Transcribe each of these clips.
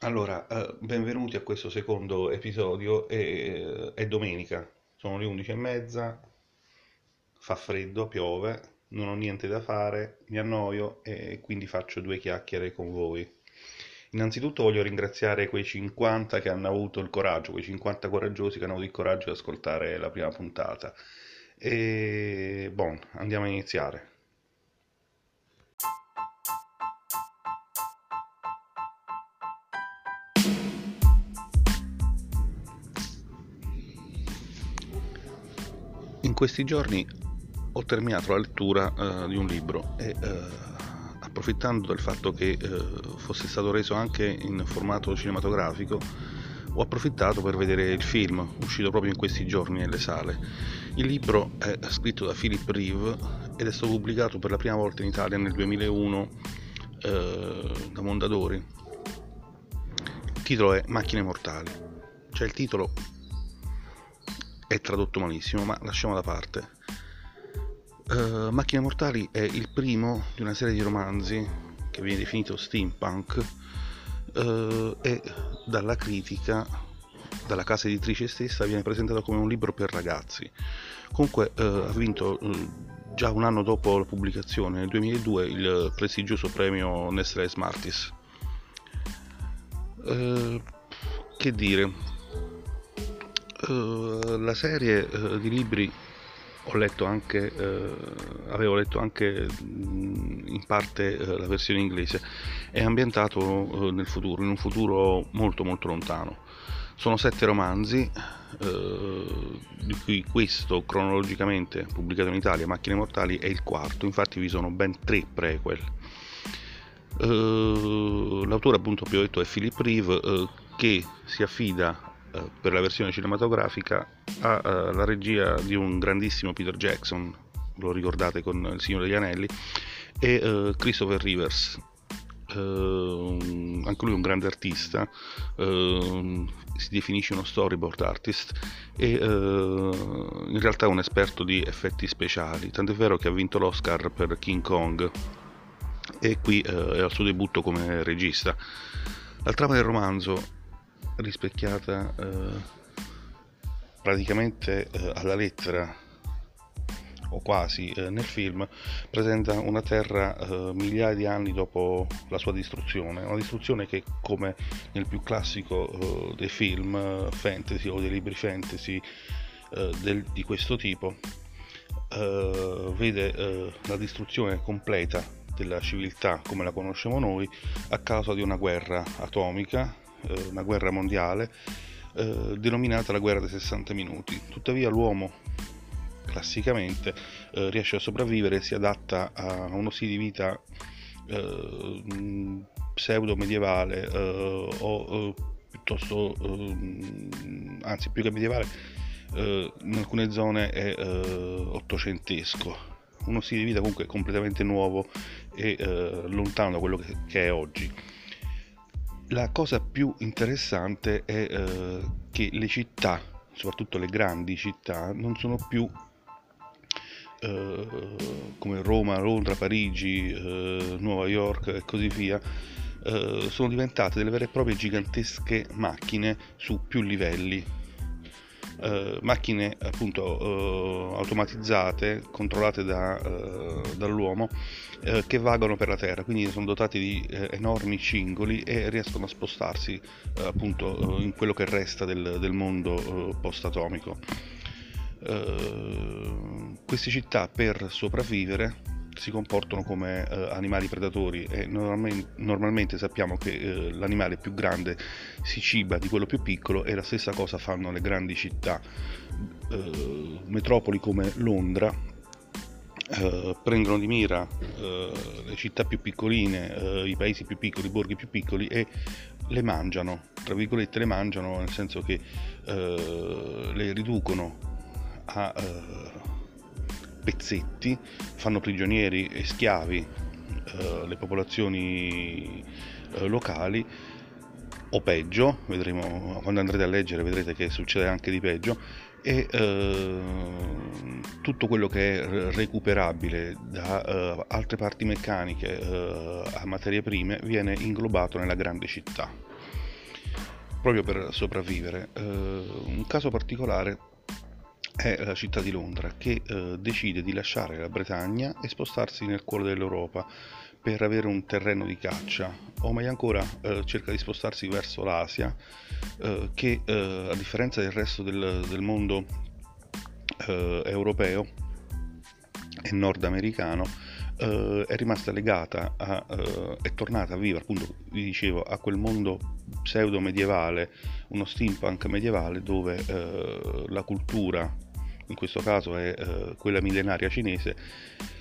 Allora, benvenuti a questo secondo episodio, è domenica, sono le 11:30, fa freddo, piove, non ho niente da fare, mi annoio e quindi faccio due chiacchiere con voi. Innanzitutto voglio ringraziare quei 50 che hanno avuto il coraggio, quei 50 coraggiosi che hanno avuto il coraggio di ascoltare la prima puntata. E bon, andiamo a iniziare. In questi giorni ho terminato la lettura di un libro e approfittando del fatto che fosse stato reso anche in formato cinematografico, ho approfittato per vedere il film uscito proprio in questi giorni nelle sale. Il libro è scritto da Philip Reeve ed è stato pubblicato per la prima volta in Italia nel 2001 da Mondadori. Il titolo è Macchine Mortali, cioè il titolo è tradotto malissimo, ma lasciamo da parte. Macchine Mortali è il primo di una serie di romanzi che viene definito steampunk e dalla critica, dalla casa editrice stessa, viene presentato come un libro per ragazzi. Comunque ha vinto già un anno dopo la pubblicazione, nel 2002, il prestigioso premio Nestlé Smarties. Che dire? La serie di libri avevo letto anche in parte la versione inglese, è ambientato nel futuro, in un futuro molto molto lontano. Sono 7 romanzi, di cui questo cronologicamente pubblicato in Italia, Macchine Mortali, è il quarto. Infatti vi sono ben 3 prequel. L'autore, appunto, più ho detto, è Philip Reeve, che si affida per la versione cinematografica alla regia di un grandissimo Peter Jackson, lo ricordate, con Il Signore degli Anelli, e Christopher Rivers, anche lui un grande artista, si definisce uno storyboard artist e in realtà un esperto di effetti speciali, tant'è vero che ha vinto l'Oscar per King Kong e qui è al suo debutto come regista. La trama del romanzo, rispecchiata praticamente alla lettera o quasi nel film, presenta una terra migliaia di anni dopo la sua distruzione, una distruzione che, come nel più classico dei film fantasy o dei libri fantasy di questo tipo, vede la distruzione completa della civiltà come la conosciamo noi a causa di una guerra atomica, una guerra mondiale denominata la guerra dei 60 minuti. Tuttavia l'uomo classicamente riesce a sopravvivere e si adatta a uno stile di vita pseudo medievale o piuttosto anzi, più che medievale, in alcune zone è ottocentesco, uno stile di vita comunque completamente nuovo e lontano da quello che è oggi. La cosa più interessante è che le città, soprattutto le grandi città, non sono più come Roma, Londra, Parigi, Nuova York e così via, sono diventate delle vere e proprie gigantesche macchine su più livelli, macchine appunto automatizzate, controllate dall'uomo, che vagano per la terra, quindi sono dotati di enormi cingoli e riescono a spostarsi appunto in quello che resta del mondo post-atomico. Queste città, per sopravvivere, si comportano come animali predatori e normalmente sappiamo che l'animale più grande si ciba di quello più piccolo, e la stessa cosa fanno le grandi città. Metropoli come Londra prendono di mira le città più piccoline, i paesi più piccoli, i borghi più piccoli, e le mangiano, tra virgolette, le mangiano, nel senso che le riducono a pezzetti, fanno prigionieri e schiavi le popolazioni locali, o peggio, vedremo quando andrete a leggere, vedrete che succede anche di peggio, e tutto quello che è recuperabile da altre parti meccaniche a materie prime viene inglobato nella grande città. proprio per sopravvivere. Un caso particolare è la città di Londra, che decide di lasciare la Bretagna e spostarsi nel cuore dell'Europa per avere un terreno di caccia, o meglio ancora cerca di spostarsi verso l'Asia, che a differenza del resto del mondo europeo e nordamericano è rimasta legata è tornata a vivere, appunto vi dicevo, a quel mondo pseudo medievale, uno steampunk medievale, dove la cultura, in questo caso è quella millenaria cinese,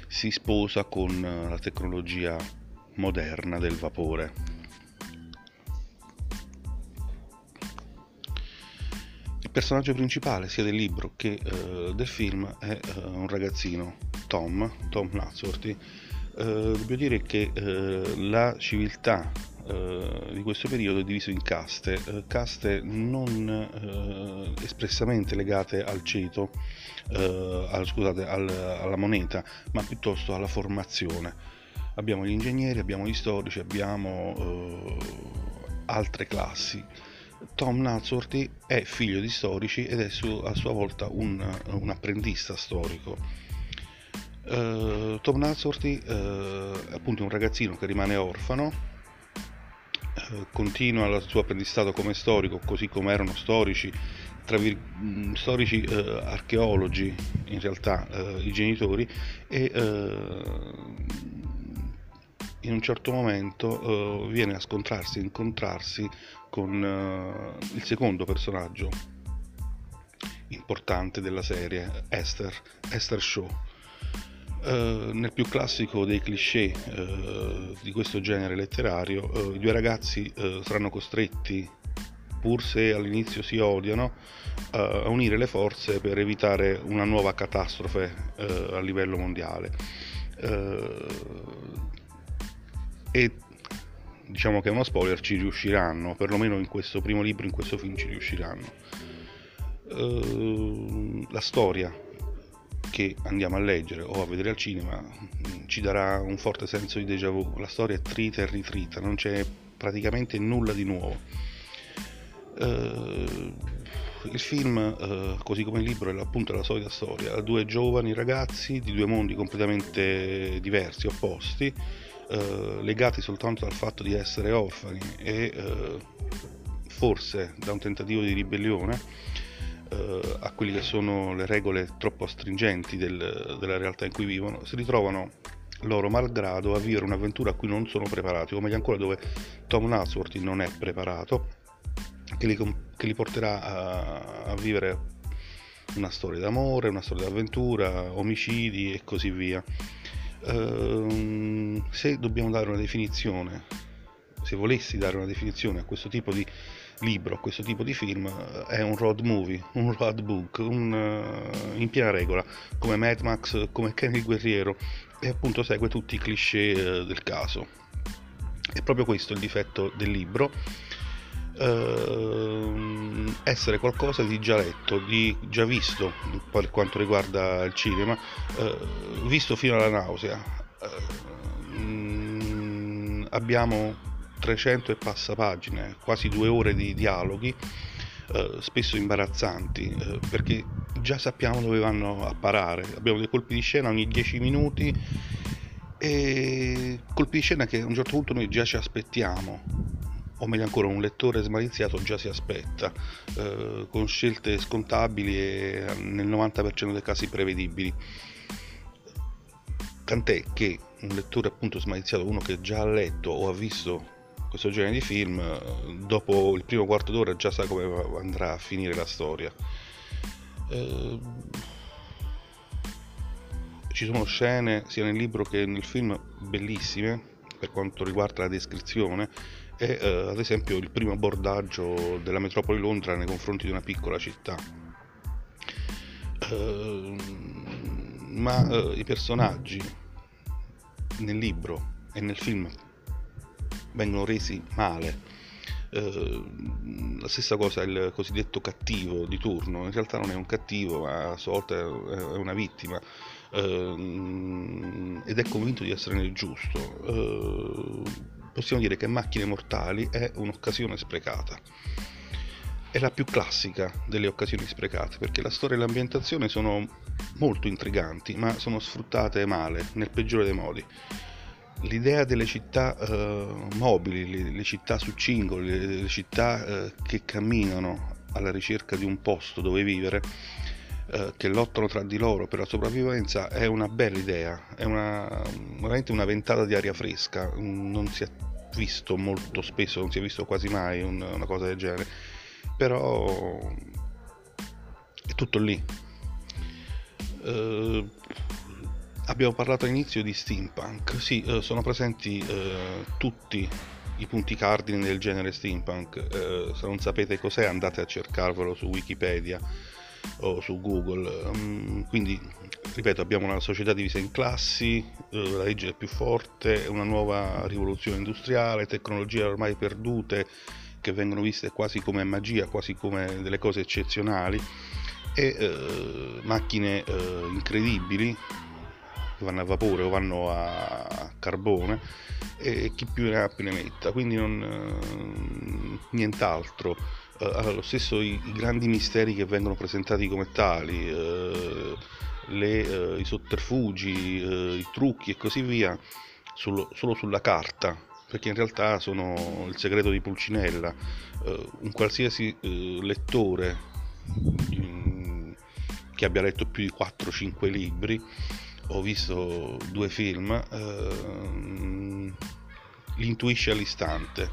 si sposa con la tecnologia moderna del vapore. Il personaggio principale sia del libro che del film è un ragazzino, Tom Natsworthy. Devo dire che la civiltà di questo periodo è diviso in caste non espressamente legate al ceto, alla moneta, ma piuttosto alla formazione. Abbiamo gli ingegneri, abbiamo gli storici, abbiamo altre classi. Tom Natsworthy è figlio di storici ed è a sua volta un apprendista storico. Tom Natsworthy è appunto un ragazzino che rimane orfano, continua il suo apprendistato come storico, così come erano storici archeologi in realtà i genitori, e in un certo momento viene a incontrarsi con il secondo personaggio importante della serie, Esther Shaw. Nel più classico dei cliché di questo genere letterario, i due ragazzi saranno costretti, pur se all'inizio si odiano, a unire le forze per evitare una nuova catastrofe a livello mondiale. E diciamo che è uno spoiler, ci riusciranno, perlomeno in questo primo libro, in questo film ci riusciranno. La storia che andiamo a leggere o a vedere al cinema ci darà un forte senso di déjà vu. La storia è trita e ritrita, non c'è praticamente nulla di nuovo. Il film, così come il libro, è appunto la solita storia: due giovani ragazzi di due mondi completamente diversi, opposti, legati soltanto dal fatto di essere orfani e forse da un tentativo di ribellione a quelle che sono le regole troppo stringenti della realtà in cui vivono, si ritrovano loro malgrado a vivere un'avventura a cui non sono preparati, o meglio ancora dove Tom Natsworthy non è preparato, che li porterà a vivere una storia d'amore, una storia d'avventura, omicidi e così via. Se dobbiamo dare una definizione, se volessi dare una definizione a questo tipo di libro, a questo tipo di film, è un road movie, un road book, in piena regola, come Mad Max, come Ken il guerriero, e appunto segue tutti i cliché del caso. È proprio questo il difetto del libro, essere qualcosa di già letto, di già visto per quanto riguarda il cinema, visto fino alla nausea. Abbiamo 300 e passa pagine, quasi 2 ore di dialoghi spesso imbarazzanti, perché già sappiamo dove vanno a parare. Abbiamo dei colpi di scena ogni 10 minuti, e colpi di scena che a un certo punto noi già ci aspettiamo, o meglio ancora un lettore smaliziato già si aspetta, con scelte scontabili e nel 90% dei casi prevedibili. Tant'è che un lettore appunto smaliziato, uno che già ha letto o ha visto questo genere di film, dopo il primo quarto d'ora già sa come andrà a finire la storia. Ci sono scene sia nel libro che nel film bellissime per quanto riguarda la descrizione, e ad esempio il primo abbordaggio della metropoli Londra nei confronti di una piccola città. Ma i personaggi nel libro e nel film vengono resi male. La stessa cosa è il cosiddetto cattivo di turno, in realtà non è un cattivo, ma a sua volta è una vittima, ed è convinto di essere nel giusto. Possiamo dire che Macchine Mortali è un'occasione sprecata. è la più classica delle occasioni sprecate, perché la storia e l'ambientazione sono molto intriganti, ma sono sfruttate male, nel peggiore dei modi. L'idea delle città mobili, le città su cingoli, le città che camminano alla ricerca di un posto dove vivere, che lottano tra di loro per la sopravvivenza, è una bella idea, è veramente una ventata di aria fresca. Non si è visto molto spesso, non si è visto quasi mai una cosa del genere. Però è tutto lì. Abbiamo parlato all'inizio di steampunk. Sì, sono presenti tutti i punti cardine del genere steampunk. Se non sapete cos'è, andate a cercarvelo su Wikipedia o su Google. Quindi, ripeto, abbiamo una società divisa in classi, la legge più forte, una nuova rivoluzione industriale, tecnologie ormai perdute che vengono viste quasi come magia, quasi come delle cose eccezionali, e macchine incredibili che vanno a vapore o vanno a carbone, e chi più ne ha più ne metta. Quindi nient'altro. Allo stesso i grandi misteri che vengono presentati come tali, i sotterfugi, i trucchi e così via, solo sulla carta, perché in realtà sono il segreto di Pulcinella. Un qualsiasi lettore che abbia letto più di 4-5 libri o visto 2 film li intuisce all'istante,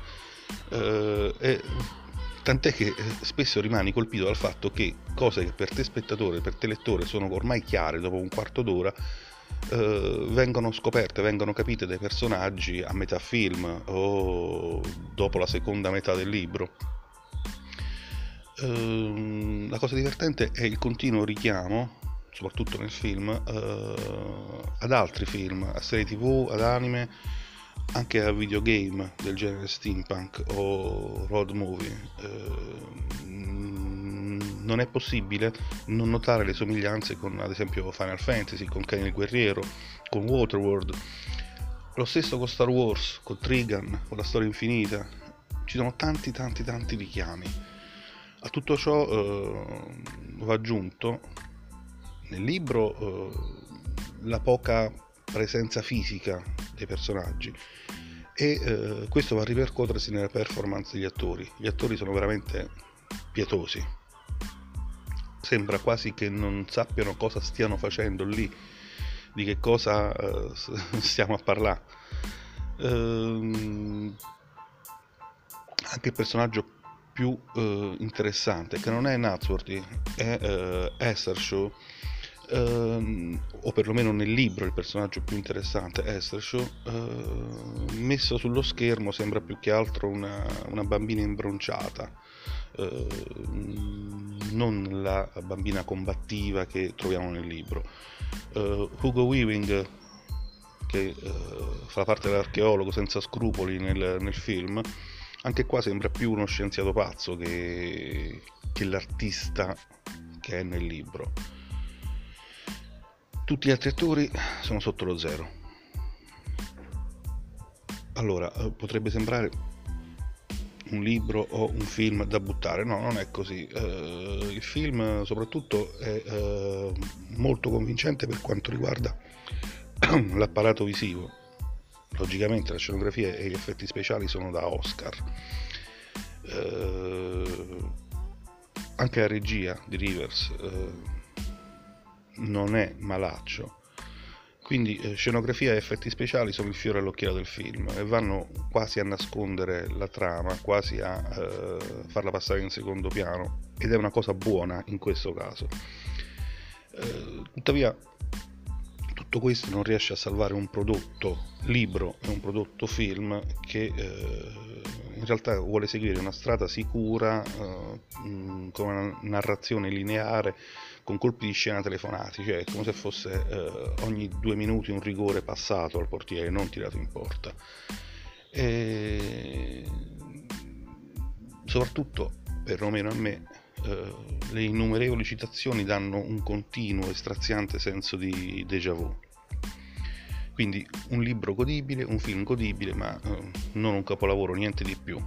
e tant'è che spesso rimani colpito dal fatto che cose che per te spettatore, per te lettore sono ormai chiare dopo un quarto d'ora, vengono scoperte, vengono capite dai personaggi a metà film o dopo la seconda metà del libro. La cosa divertente è il continuo richiamo, soprattutto nel film, ad altri film, a serie TV, ad anime, anche a videogame del genere steampunk o road movie. Non è possibile non notare le somiglianze con, ad esempio, Final Fantasy, con Ken il guerriero, con Waterworld, lo stesso con Star Wars, con Trigun, con la storia infinita. Ci sono tanti richiami. A tutto ciò va aggiunto nel libro la poca presenza fisica dei personaggi, e questo va a ripercuotersi nella performance degli attori. Gli attori sono veramente pietosi. Sembra quasi che non sappiano cosa stiano facendo lì, di che cosa stiamo a parlare. Anche il personaggio più interessante, che non è Natsworthy, è Esther Shaw, o perlomeno nel libro il personaggio più interessante è Esther Shaw, messo sullo schermo sembra più che altro una bambina imbronciata. Non la bambina combattiva che troviamo nel libro. Hugo Weaving, che fa parte dell'archeologo senza scrupoli nel film, anche qua sembra più uno scienziato pazzo che l'artista che è nel libro. Tutti gli altri attori sono sotto lo zero. Allora, potrebbe sembrare un libro o un film da buttare. No, non è così. Il film soprattutto è molto convincente per quanto riguarda l'apparato visivo. Logicamente la scenografia e gli effetti speciali sono da Oscar. Anche la regia di Rivers non è malaccio. Quindi scenografia e effetti speciali sono il fiore all'occhiello del film e vanno quasi a nascondere la trama, quasi a farla passare in secondo piano, ed è una cosa buona in questo caso. Tuttavia tutto questo non riesce a salvare un prodotto libro e un prodotto film che in realtà vuole seguire una strada sicura, con una narrazione lineare, con colpi di scena telefonati, cioè come se fosse ogni 2 minuti un rigore passato al portiere, non tirato in porta. E soprattutto, perlomeno a me, le innumerevoli citazioni danno un continuo e straziante senso di déjà vu. Quindi un libro godibile, un film godibile, ma non un capolavoro, niente di più.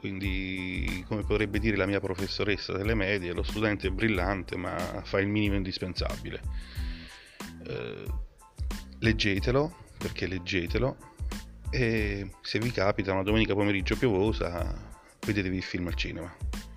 Quindi, come potrebbe dire la mia professoressa delle medie, lo studente è brillante ma fa il minimo indispensabile. Leggetelo, perché leggetelo, e se vi capita una domenica pomeriggio piovosa, vedetevi il film al cinema.